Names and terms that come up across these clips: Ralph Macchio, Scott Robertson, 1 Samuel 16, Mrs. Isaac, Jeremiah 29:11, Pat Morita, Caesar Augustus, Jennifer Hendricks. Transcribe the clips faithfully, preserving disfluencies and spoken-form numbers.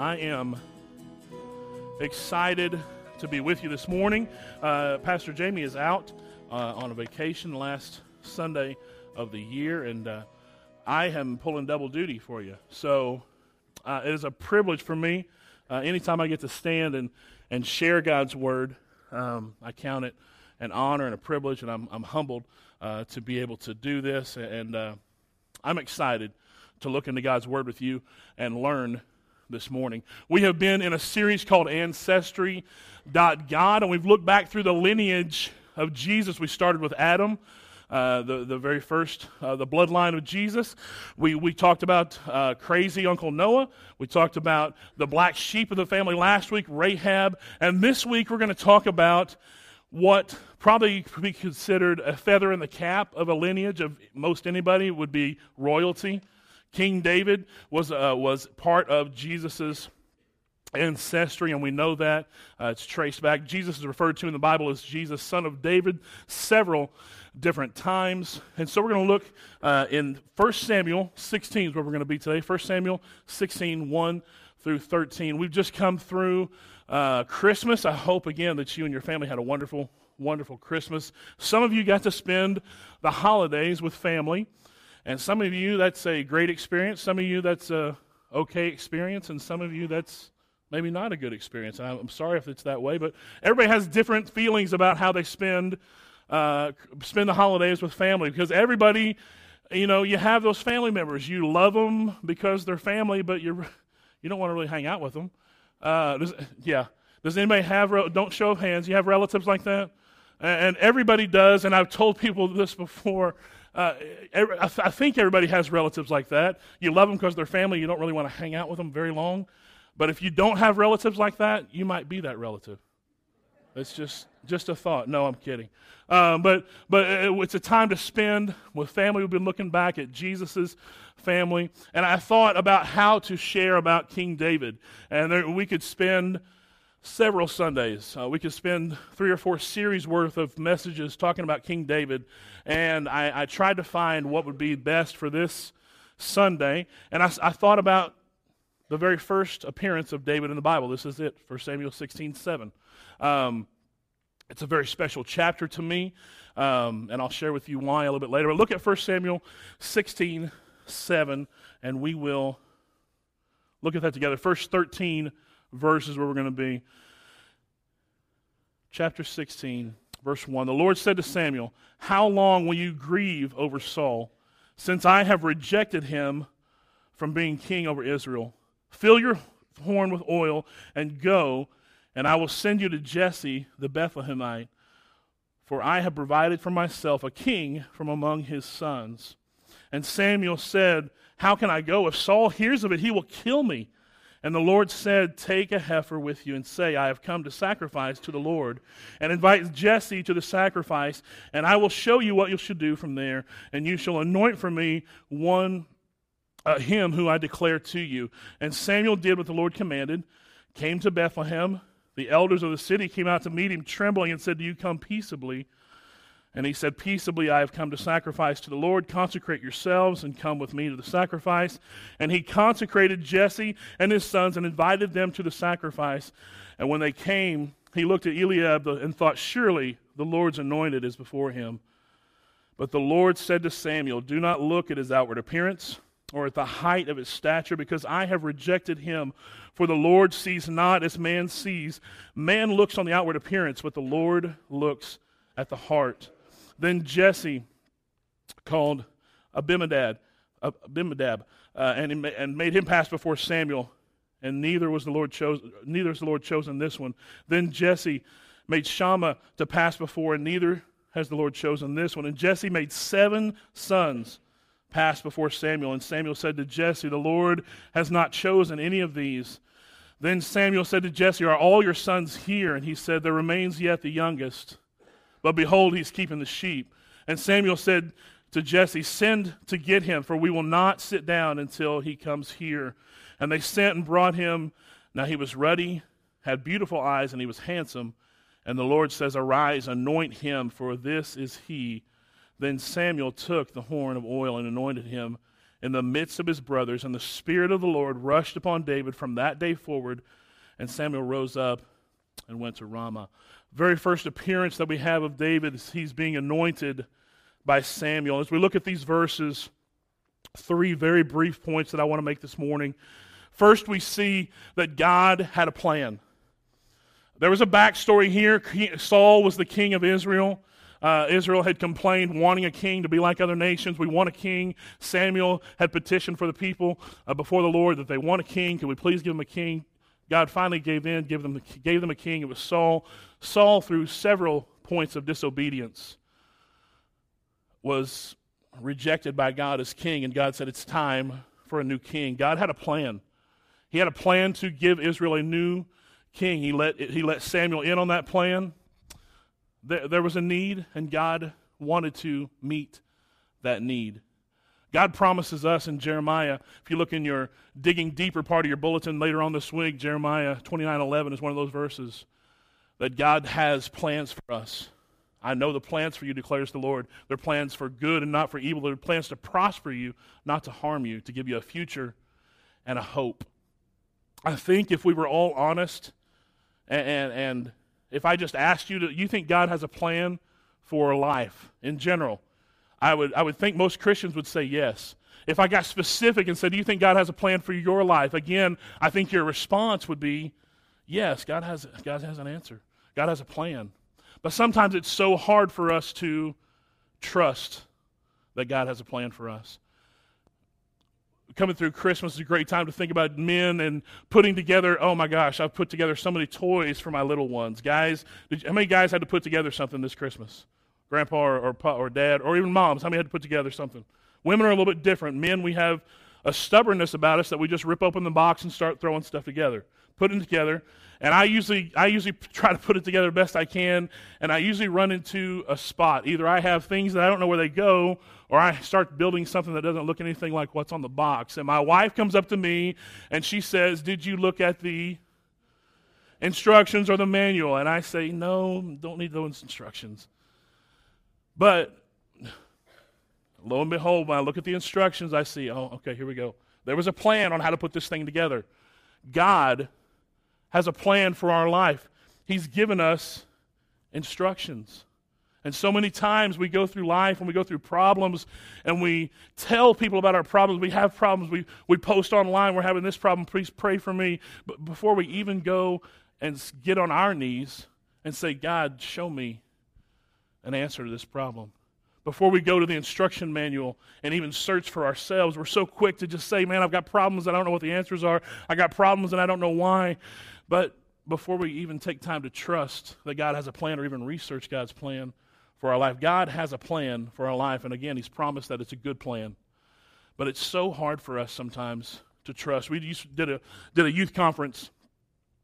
I am excited to be with you this morning. Uh, Pastor Jamie is out uh, on a vacation last Sunday of the year, and uh, I am pulling double duty for you. So uh, it is a privilege for me. Uh, anytime I get to stand and, and share God's word, um, I count it an honor and a privilege, and I'm, I'm humbled uh, to be able to do this. And uh, I'm excited to look into God's word with you and learn this morning. We have been in a series called Ancestry dot God, and we've looked back through the lineage of Jesus. We started with Adam, uh, the, the very first, uh, the bloodline of Jesus. We, we talked about uh, crazy Uncle Noah. We talked about the black sheep of the family last week, Rahab. And this week we're going to talk about what probably could be considered a feather in the cap of a lineage of most anybody would be royalty. King David was uh, was part of Jesus' ancestry, and we know that. Uh, it's traced back. Jesus is referred to in the Bible as Jesus, son of David, several different times. And so we're going to look uh, in First Samuel sixteen is where we're going to be today. First Samuel sixteen, one through thirteen. We've just come through uh, Christmas. I hope, again, that you and your family had a wonderful, wonderful Christmas. Some of you got to spend the holidays with family. And some of you, that's a great experience. Some of you, that's a okay experience. And some of you, that's maybe not a good experience. And I'm sorry if it's that way, but everybody has different feelings about how they spend uh, spend the holidays with family. Because everybody, you know, you have those family members. You love them because they're family, but you you don't want to really hang out with them. Uh, does, yeah. Does anybody have, don't show of hands, you have relatives like that? And everybody does, and I've told people this before. Uh, I, th- I think everybody has relatives like that. You love them because they're family. You don't really want to hang out with them very long. But if you don't have relatives like that, you might be that relative. It's just just a thought. No, I'm kidding. Um, but but it, it's a time to spend with family. We've been looking back at Jesus' family. And I thought about how to share about King David. And there, we could spend several Sundays. Uh, we could spend three or four series worth of messages talking about King David, and I, I tried to find what would be best for this Sunday, and I, I thought about the very first appearance of David in the Bible. This is it, First Samuel sixteen, seven. Um, it's a very special chapter to me, um, and I'll share with you why a little bit later. But look at First Samuel sixteen, seven, and we will look at that together. First thirteen verses where we're going to be. Chapter sixteen, verse one. The Lord said to Samuel, "How long will you grieve over Saul, since I have rejected him from being king over Israel? Fill your horn with oil and go, and I will send you to Jesse the Bethlehemite, for I have provided for myself a king from among his sons." And Samuel said, "How can I go? If Saul hears of it, he will kill me." And the Lord said, "Take a heifer with you and say, 'I have come to sacrifice to the Lord,' and invite Jesse to the sacrifice, and I will show you what you should do from there, and you shall anoint for me one, uh, him who I declare to you." And Samuel did what the Lord commanded, came to Bethlehem. The elders of the city came out to meet him, trembling, and said, "Do you come peaceably?" And he said, "Peaceably, I have come to sacrifice to the Lord. Consecrate yourselves and come with me to the sacrifice." And he consecrated Jesse and his sons and invited them to the sacrifice. And when they came, he looked at Eliab and thought, "Surely the Lord's anointed is before him." But the Lord said to Samuel, "Do not look at his outward appearance or at the height of his stature, because I have rejected him. For the Lord sees not as man sees. Man looks on the outward appearance, but the Lord looks at the heart." Then Jesse called Abimadab, Abimadab uh, and, and made him pass before Samuel, and neither was the Lord chosen. Neither has the Lord chosen this one. Then Jesse made Shammah to pass before, and neither has the Lord chosen this one. And Jesse made seven sons pass before Samuel, and Samuel said to Jesse, "The Lord has not chosen any of these." Then Samuel said to Jesse, "Are all your sons here?" And he said, "There remains yet the youngest, but behold, he's keeping the sheep." And Samuel said to Jesse, "Send to get him, for we will not sit down until he comes here." And they sent and brought him. Now he was ruddy, had beautiful eyes, and he was handsome. And the Lord says, "Arise, anoint him, for this is he." Then Samuel took the horn of oil and anointed him, in the midst of his brothers, and the Spirit of the Lord rushed upon David from that day forward, and Samuel rose up and went to Ramah. Very first appearance that we have of David is he's being anointed by Samuel. As we look at these verses, three very brief points that I want to make this morning. First, we see that God had a plan. There was a backstory here. Saul was the king of Israel. Uh, Israel had complained, wanting a king to be like other nations. We want a king. Samuel had petitioned for the people uh, before the Lord that they want a king. Can we please give them a king? God finally gave in, gave them, gave them a king. It was Saul. Saul, through several points of disobedience, was rejected by God as king, and God said it's time for a new king. God had a plan. He had a plan to give Israel a new king. He let, he let Samuel in on that plan. There, there was a need, and God wanted to meet that need. God promises us in Jeremiah, if you look in your digging deeper part of your bulletin later on this week, Jeremiah twenty-nine eleven is one of those verses, that God has plans for us. I know the plans for you, declares the Lord. They're plans for good and not for evil. They're plans to prosper you, not to harm you, to give you a future and a hope. I think if we were all honest, and, and, and if I just asked you, to, you think God has a plan for life in general? I would, I would think most Christians would say yes. If I got specific and said, do you think God has a plan for your life? Again, I think your response would be, yes, God has, God has an answer. God has a plan. But sometimes it's so hard for us to trust that God has a plan for us. Coming through Christmas is a great time to think about men and putting together, oh my gosh, I've put together so many toys for my little ones. Guys, did you, how many guys had to put together something this Christmas? Grandpa or, or, or dad, or even moms, how many had to put together something? Women are a little bit different. Men, we have a stubbornness about us that we just rip open the box and start throwing stuff together. Putting together, and I usually I usually try to put it together best I can, and I usually run into a spot. Either I have things that I don't know where they go, or I start building something that doesn't look anything like what's on the box. And my wife comes up to me, and she says, did you look at the instructions or the manual? And I say, no, don't need those instructions. But lo and behold, when I look at the instructions, I see, oh, okay, here we go. There was a plan on how to put this thing together. God has a plan for our life. He's given us instructions. And so many times we go through life and we go through problems and we tell people about our problems. We have problems. We, we post online, we're having this problem, please pray for me. But before we even go and get on our knees and say, God, show me an answer to this problem. Before we go to the instruction manual and even search for ourselves, we're so quick to just say, man, I've got problems, I don't know what the answers are. I got problems and I don't know why. But before we even take time to trust that God has a plan or even research God's plan for our life, God has a plan for our life. And again, He's promised that it's a good plan. But it's so hard for us sometimes to trust. We just did a, did a youth conference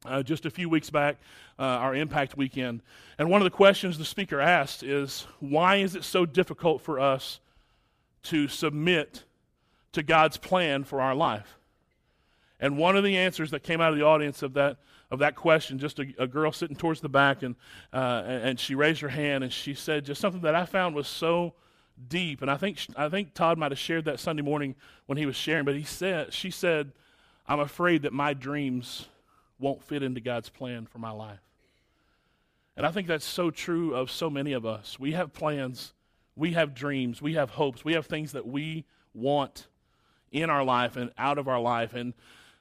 uh, just a few weeks back, uh, our Impact Weekend. And one of the questions the speaker asked is, why is it so difficult for us to submit to God's plan for our life? And one of the answers that came out of the audience of that of that question, just a, a girl sitting towards the back, and uh, and she raised her hand and she said just something that I found was so deep. And I think I think Todd might have shared that Sunday morning when he was sharing. But he said she said, "I'm afraid that my dreams won't fit into God's plan for my life." And I think that's so true of so many of us. We have plans, we have dreams, we have hopes, we have things that we want in our life and out of our life. And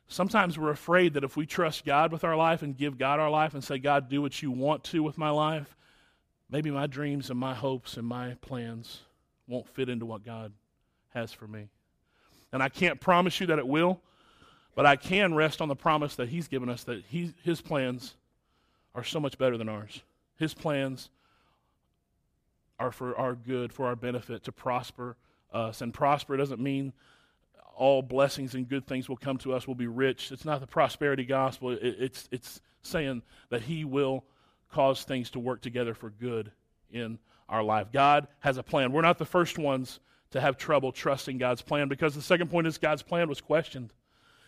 sometimes we're afraid that if we trust God with our life and give God our life and say, God, do what you want to with my life, maybe my dreams and my hopes and my plans won't fit into what God has for me. And I can't promise you that it will, but I can rest on the promise that He's given us, that he, His plans are so much better than ours. His plans are for our good, for our benefit, to prosper us. And prosper doesn't mean all blessings and good things will come to us, we'll be rich. It's not the prosperity gospel. It, it's, it's saying that He will cause things to work together for good in our life. God has a plan. We're not the first ones to have trouble trusting God's plan, because the second point is God's plan was questioned.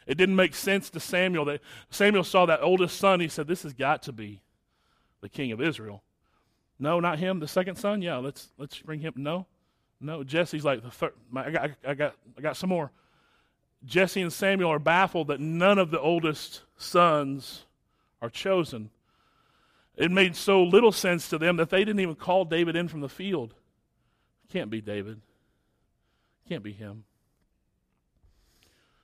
It didn't make sense to Samuel. That Samuel saw that oldest son. He said, this has got to be the king of Israel. No, not him. The second son? Yeah, let's, let's bring him. No, No, Jesse's like, the third, I, got, I, got, I got some more. Jesse and Samuel are baffled that none of the oldest sons are chosen. It made so little sense to them that they didn't even call David in from the field. It can't be David. It can't be him.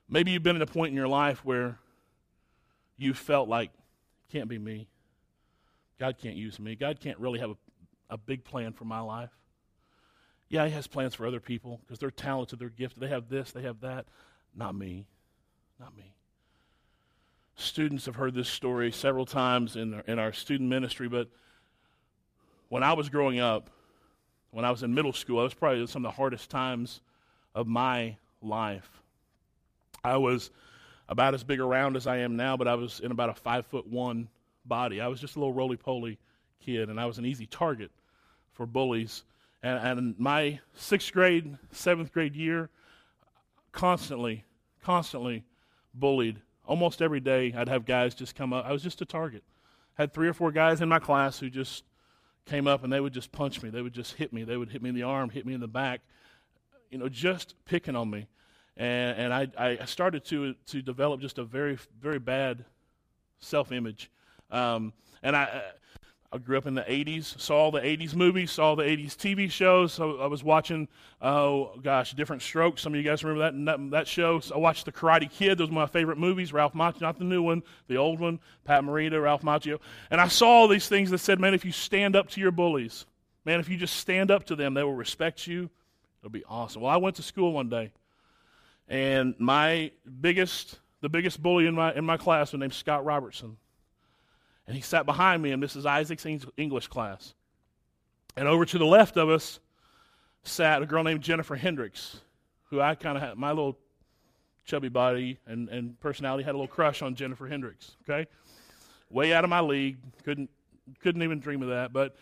Maybe you've been at a point in your life where you felt like, it can't be me. God can't use me. God can't really have a, a big plan for my life. Yeah, he has plans for other people because they're talented, they're gifted, they have this, they have that. Not me. Not me. Students have heard this story several times in, in our student ministry, but when I was growing up, when I was in middle school, that was probably some of the hardest times of my life. I was about as big around as I am now, but I was in about a five foot one body. I was just a little roly-poly kid, and I was an easy target for bullies. And, and my sixth grade, seventh grade year, constantly, constantly bullied. Almost every day I'd have guys just come up. I was just a target. Had three or four guys in my class who just came up and they would just punch me. They would just hit me. They would hit me in the arm, hit me in the back, you know, just picking on me. And, and I, I started to to develop just a very, very bad self-image. Um, and I... I grew up in the eighties, saw the eighties movies, saw the eighties T V shows. So I was watching, oh gosh, Different Strokes. Some of you guys remember that that, that show. So I watched The Karate Kid. Those were my favorite movies. Ralph Macchio, not the new one, the old one. Pat Morita, Ralph Macchio. And I saw all these things that said, man, if you stand up to your bullies, man, if you just stand up to them, they will respect you. It'll be awesome. Well, I went to school one day, and my biggest, the biggest bully in my in my class was named Scott Robertson. And he sat behind me in Missus Isaac's English class. And over to the left of us sat a girl named Jennifer Hendricks, who I kind of had, my little chubby body and, and personality had a little crush on Jennifer Hendricks, okay? Way out of my league, couldn't couldn't even dream of that. But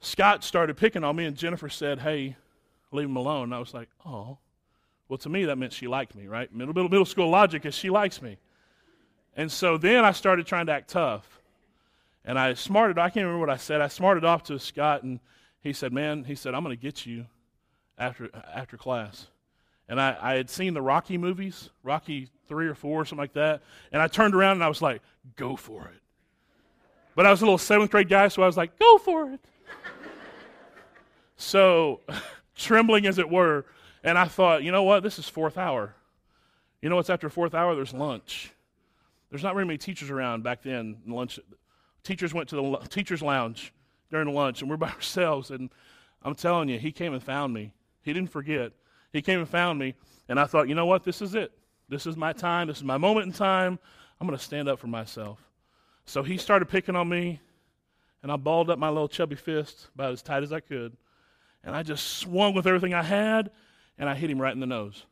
Scott started picking on me, and Jennifer said, hey, leave him alone. And I was like, oh. Well, to me, that meant she liked me, right? Middle, middle, middle school logic is she likes me. And so then I started trying to act tough. And I smarted, I can't remember what I said. I smarted off to Scott, and he said, man, he said, I'm going to get you after after class. And I, I had seen the Rocky movies, Rocky three or four, something like that. And I turned around, and I was like, go for it. But I was a little seventh grade guy, so I was like, go for it. So trembling as it were, and I thought, you know what, this is fourth hour. You know what's after fourth hour? There's lunch. There's not very many teachers around back then in lunch. Teachers went to the teacher's lounge during lunch, and we're by ourselves, and I'm telling you, he came and found me. He didn't forget. He came and found me, and I thought, you know what, this is it. This is my time. This is my moment in time. I'm going to stand up for myself. So he started picking on me, and I balled up my little chubby fist about as tight as I could, and I just swung with everything I had, and I hit him right in the nose.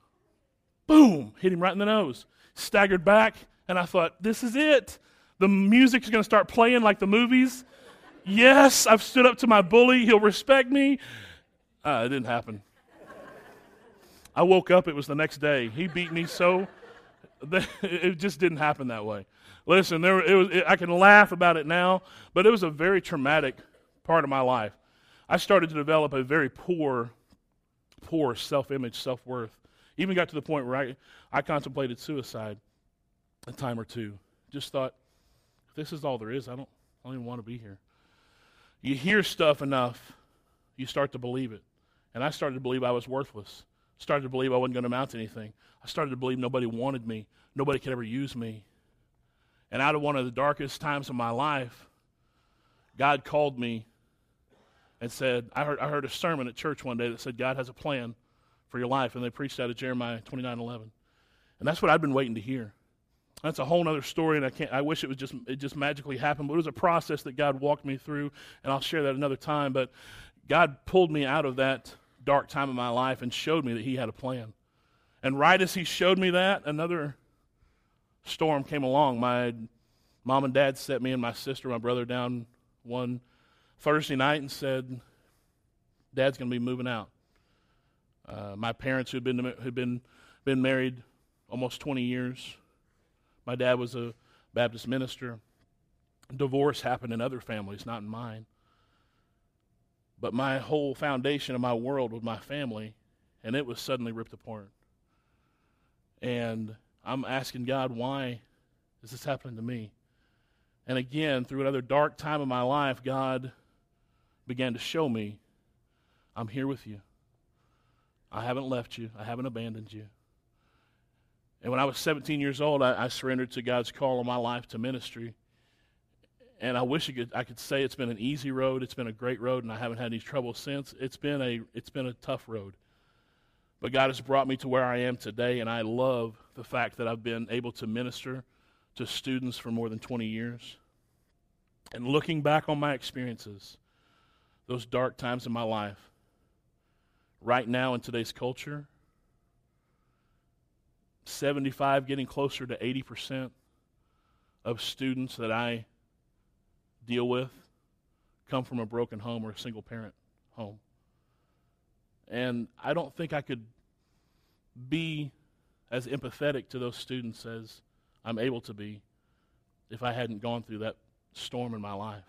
Boom! Hit him right in the nose. Staggered back, and I thought, this is it. The music's going to start playing like the movies. Yes, I've stood up to my bully. He'll respect me. Uh, it didn't happen. I woke up. It was the next day. He beat me so. That it just didn't happen that way. Listen, there it was. It, I can laugh about it now, but it was a very traumatic part of my life. I started to develop a very poor, poor self-image, self-worth. Even got to the point where I, I contemplated suicide a time or two. Just thought, this is all there is. I don't, I don't even want to be here. You hear stuff enough, you start to believe it. And I started to believe I was worthless. Started to believe I wasn't going to amount to anything. I started to believe nobody wanted me. Nobody could ever use me. And out of one of the darkest times of my life, God called me and said, I heard, I heard a sermon at church one day that said, God has a plan for your life. And they preached out of Jeremiah twenty-nine eleven. And that's what I've been waiting to hear. That's a whole other story, and I can't. I wish it was just it just magically happened, but it was a process that God walked me through, and I'll share that another time. But God pulled me out of that dark time in my life and showed me that he had a plan. And right as he showed me that, another storm came along. My mom and dad sent me and my sister, my brother, down one Thursday night and said, Dad's going to be moving out. Uh, my parents who'd been who'd been been married almost twenty years. My dad was a Baptist minister. Divorce happened in other families, not in mine. But my whole foundation of my world was my family, and it was suddenly ripped apart. And I'm asking God, why is this happening to me? And again, through another dark time in my life, God began to show me, I'm here with you. I haven't left you. I haven't abandoned you. And when I was seventeen years old, I, I surrendered to God's call on my life to ministry. And I wish I could, I could say it's been an easy road, it's been a great road, and I haven't had any trouble since. It's been a it's been a tough road. But God has brought me to where I am today, and I love the fact that I've been able to minister to students for more than twenty years. And looking back on my experiences, those dark times in my life, right now in today's culture, seventy-five, getting closer to eighty percent of students that I deal with come from a broken home or a single parent home. And I don't think I could be as empathetic to those students as I'm able to be if I hadn't gone through that storm in my life.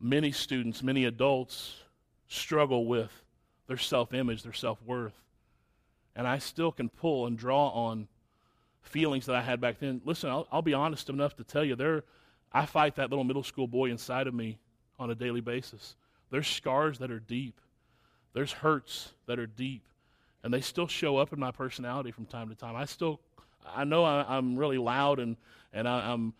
Many students, many adults struggle with their self-image, their self-worth. And I still can pull and draw on feelings that I had back then. Listen, I'll, I'll be honest enough to tell you, there, I fight that little middle school boy inside of me on a daily basis. There's scars that are deep. There's hurts that are deep. And they still show up in my personality from time to time. I still, I know I, I'm really loud and, and I, I'm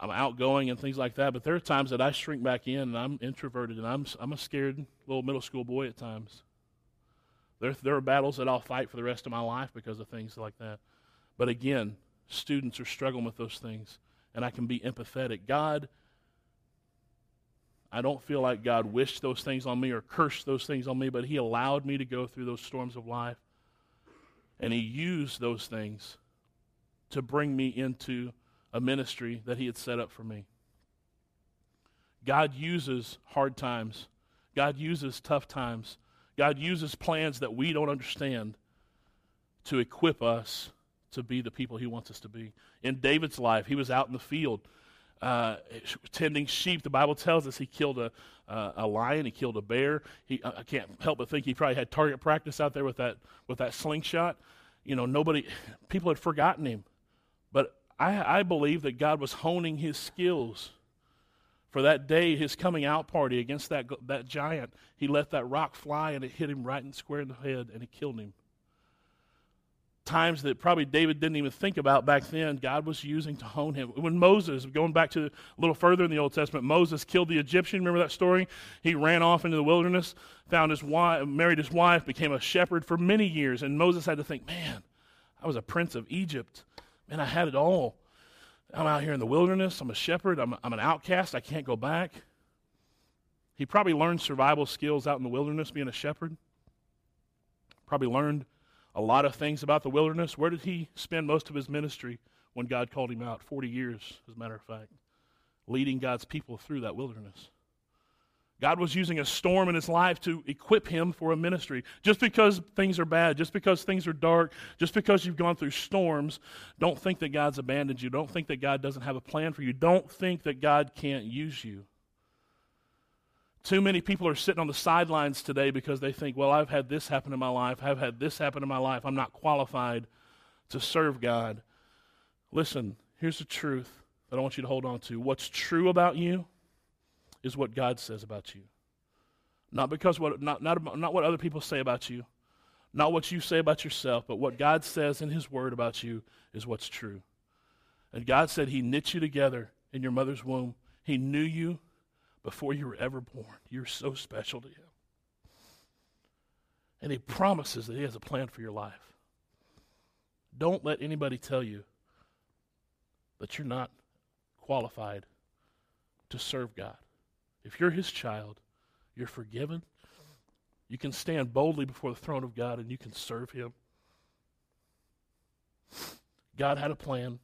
I'm outgoing and things like that, but there are times that I shrink back in and I'm introverted and I'm I'm a scared little middle school boy at times. There, there are battles that I'll fight for the rest of my life because of things like that. But again, students are struggling with those things, and I can be empathetic. God, I don't feel like God wished those things on me or cursed those things on me, but he allowed me to go through those storms of life, and he used those things to bring me into a ministry that he had set up for me. God uses hard times. God uses tough times. God uses plans that we don't understand to equip us to be the people he wants us to be. In David's life, he was out in the field uh, tending sheep. The Bible tells us he killed a uh, a lion, he killed a bear. He, I can't help but think he probably had target practice out there with that with that slingshot. You know, nobody, people had forgotten him, but I, I believe that God was honing his skills. For that day, his coming out party against that that giant, he let that rock fly and it hit him right and square in the head and it killed him. Times that probably David didn't even think about back then, God was using to hone him. When Moses, going back to a little further in the Old Testament, Moses killed the Egyptian. Remember that story? He ran off into the wilderness, found his wife, married his wife, became a shepherd for many years. And Moses had to think, man, I was a prince of Egypt. Man, I had it all. I'm out here in the wilderness. I'm a shepherd. I'm, I'm an outcast. I can't go back. He probably learned survival skills out in the wilderness being a shepherd. Probably learned a lot of things about the wilderness. Where did he spend most of his ministry when God called him out? forty years, as a matter of fact, leading God's people through that wilderness. God was using a storm in his life to equip him for a ministry. Just because things are bad, just because things are dark, just because you've gone through storms, don't think that God's abandoned you. Don't think that God doesn't have a plan for you. Don't think that God can't use you. Too many people are sitting on the sidelines today because they think, well, I've had this happen in my life. I've had this happen in my life. I'm not qualified to serve God. Listen, here's the truth that I want you to hold on to. What's true about you is what God says about you. Not because what not, not not what other people say about you, not what you say about yourself, but what God says in his word about you is what's true. And God said he knit you together in your mother's womb. He knew you before you were ever born. You're so special to him. And he promises that he has a plan for your life. Don't let anybody tell you that you're not qualified to serve God. If you're his child, you're forgiven. You can stand boldly before the throne of God and you can serve him. God had a plan.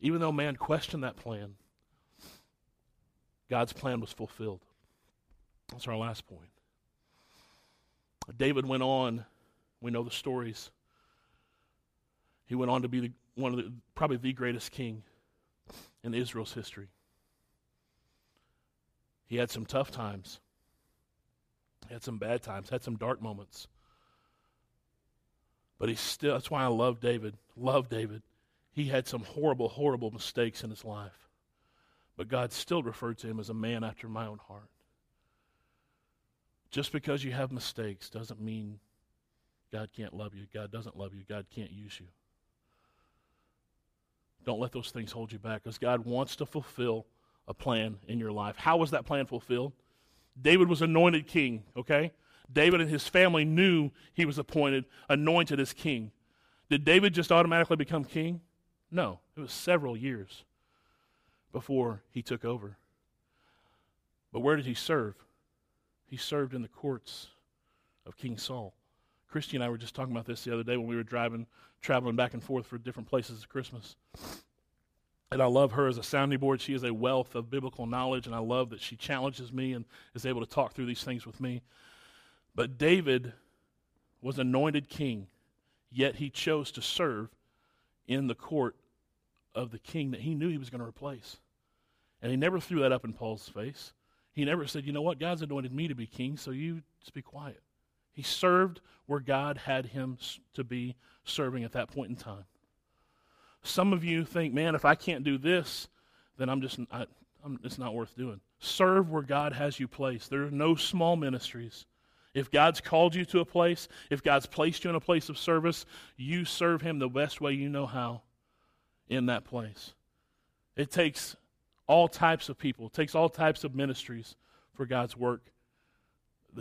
Even though man questioned that plan, God's plan was fulfilled. That's our last point. David went on, we know the stories. He went on to be the, one of the, probably the greatest king in Israel's history. He had some tough times. Had some bad times, had some dark moments. But he's still, that's why I love David, love David. He had some horrible, horrible mistakes in his life. But God still referred to him as a man after my own heart. Just because you have mistakes doesn't mean God can't love you. God doesn't love you. God can't use you. Don't let those things hold you back, because God wants to fulfill a plan in your life. How was that plan fulfilled? David was anointed king, okay? David and his family knew he was appointed, anointed as king. Did David just automatically become king? No, it was several years before he took over. But where did he serve? He served in the courts of King Saul. Christy and I were just talking about this the other day when we were driving, traveling back and forth for different places at Christmas. And I love her as a sounding board. She is a wealth of biblical knowledge, and I love that she challenges me and is able to talk through these things with me. But David was anointed king, yet he chose to serve in the court of the king that he knew he was going to replace. And he never threw that up in Paul's face. He never said, you know what, God's anointed me to be king, so you just be quiet. He served where God had him to be serving at that point in time. Some of you think, man, if I can't do this, then I'm just, I, I'm, it's not worth doing. Serve where God has you placed. There are no small ministries. If God's called you to a place, if God's placed you in a place of service, you serve him the best way you know how in that place. It takes all types of people. It takes all types of ministries for God's work.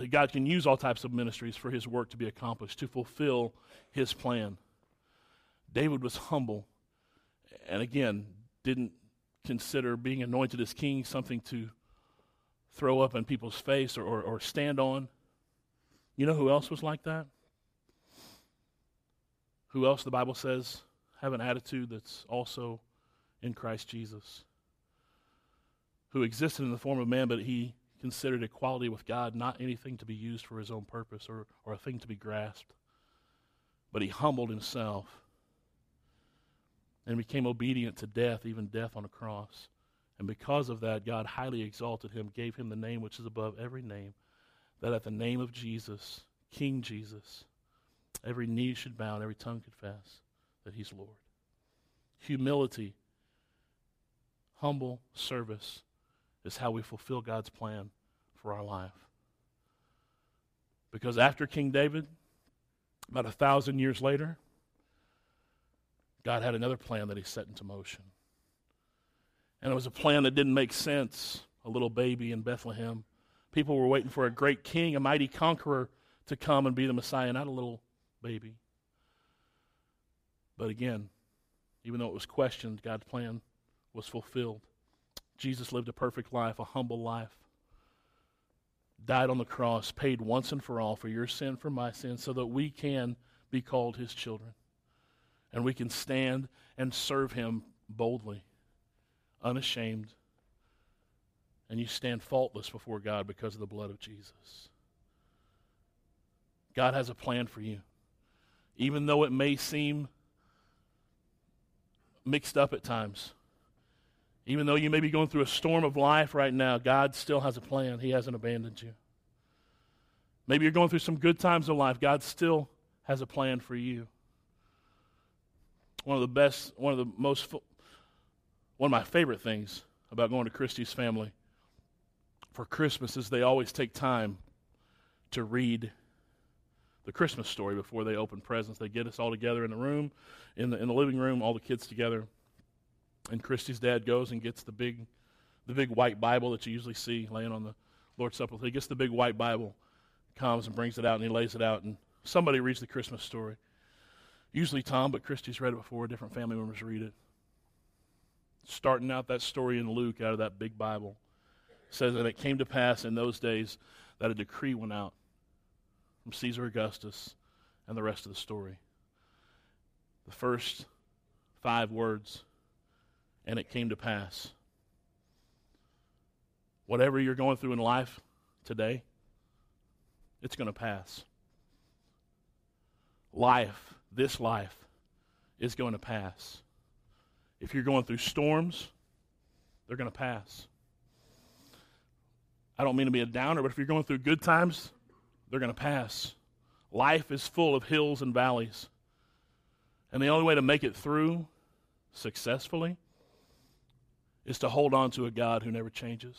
God can use all types of ministries for his work to be accomplished, to fulfill his plan. David was humble. And again, didn't consider being anointed as king something to throw up in people's face or, or, or stand on. You know who else was like that? Who else, the Bible says, have an attitude that's also in Christ Jesus, who existed in the form of man, but he considered equality with God not anything to be used for his own purpose or, or a thing to be grasped, but he humbled himself and became obedient to death, even death on a cross. And because of that, God highly exalted him, gave him the name which is above every name, that at the name of Jesus, King Jesus, every knee should bow and every tongue confess that he's Lord. Humility, humble service is how we fulfill God's plan for our life. Because after King David, about a thousand years later, God had another plan that he set into motion. And it was a plan that didn't make sense. A little baby in Bethlehem. People were waiting for a great king, a mighty conqueror to come and be the Messiah, not a little baby. But again, even though it was questioned, God's plan was fulfilled. Jesus lived a perfect life, a humble life. Died on the cross, paid once and for all for your sin, for my sin, so that we can be called his children. And we can stand and serve him boldly, unashamed. And you stand faultless before God because of the blood of Jesus. God has a plan for you. Even though it may seem mixed up at times, even though you may be going through a storm of life right now, God still has a plan. He hasn't abandoned you. Maybe you're going through some good times of life. God still has a plan for you. One of the best, one of the most, one of my favorite things about going to Christie's family for Christmas is they always take time to read the Christmas story before they open presents. They get us all together in the room, in the in the living room, all the kids together, and Christie's dad goes and gets the big, the big white Bible that you usually see laying on the Lord's Supper. He gets the big white Bible, comes and brings it out and he lays it out, and somebody reads the Christmas story. Usually Tom, but Christy's read it before. Different family members read it. Starting out that story in Luke out of that big Bible, says that it came to pass in those days that a decree went out from Caesar Augustus, and the rest of the story. The first five words, and it came to pass. Whatever you're going through in life today, it's going to pass. Life. This life is going to pass. If you're going through storms, they're going to pass. I don't mean to be a downer, but if you're going through good times, They're going to pass. Life is full of hills and valleys. And the only way to make it through successfully is to hold on to a God who never changes.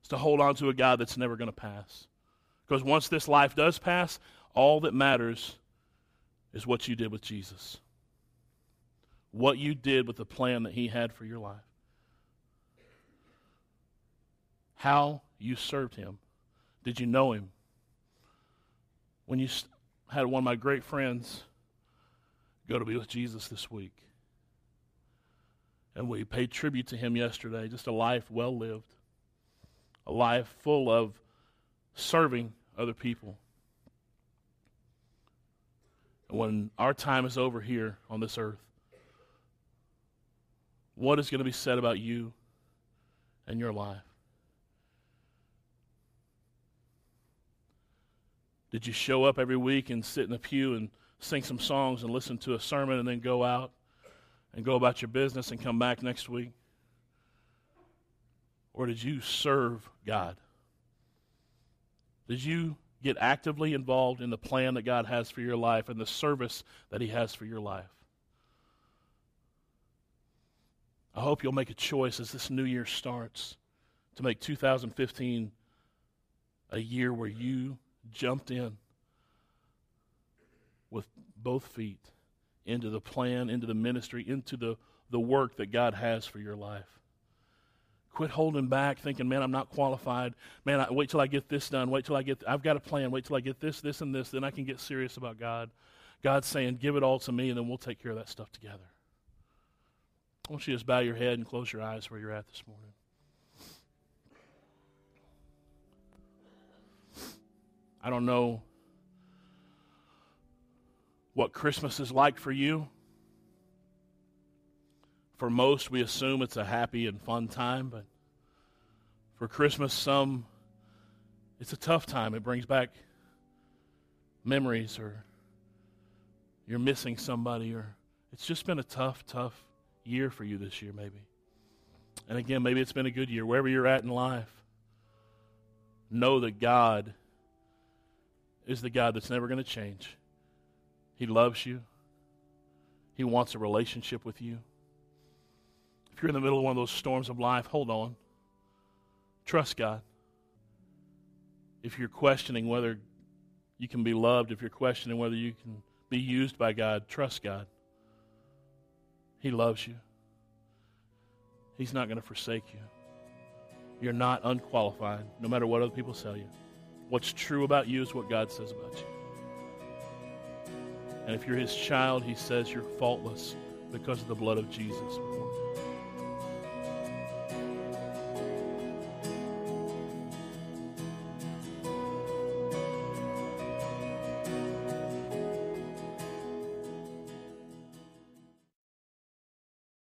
It's to hold on to a God that's never going to pass. Because once this life does pass, all that matters is what you did with Jesus. What you did with the plan that he had for your life. How you served him. Did you know him? When you had one of my great friends go to be with Jesus this week, and we paid tribute to him yesterday, just a life well lived, a life full of serving other people. And when our time is over here on this earth, what is going to be said about you and your life? Did you show up every week and sit in a pew and sing some songs and listen to a sermon and then go out and go about your business and come back next week? Or did you serve God? Did you get actively involved in the plan that God has for your life and the service that he has for your life? I hope you'll make a choice as this new year starts to make two thousand fifteen a year where you jumped in with both feet into the plan, into the ministry, into the, the work that God has for your life. Quit holding back thinking, man, I'm not qualified. Man, I, wait till I get this done. Wait till I get, th- I've got a plan. Wait till I get this, this, and this. Then I can get serious about God. God's saying, give it all to me, and then we'll take care of that stuff together. I want you to just bow your head and close your eyes where you're at this morning. I don't know what Christmas is like for you. For most, we assume it's a happy and fun time, but for Christmas, some, it's a tough time. It brings back memories, or you're missing somebody, or it's just been a tough, tough year for you this year, maybe. And again, maybe it's been a good year. Wherever you're at in life, know that God is the God that's never going to change. He loves you. He wants a relationship with you. If you're in the middle of one of those storms of life, hold on. Trust God. If you're questioning whether you can be loved, if you're questioning whether you can be used by God, trust God. He loves you. He's not going to forsake you. You're not unqualified, no matter what other people tell you. What's true about you is what God says about you. And if you're his child, he says you're faultless because of the blood of Jesus.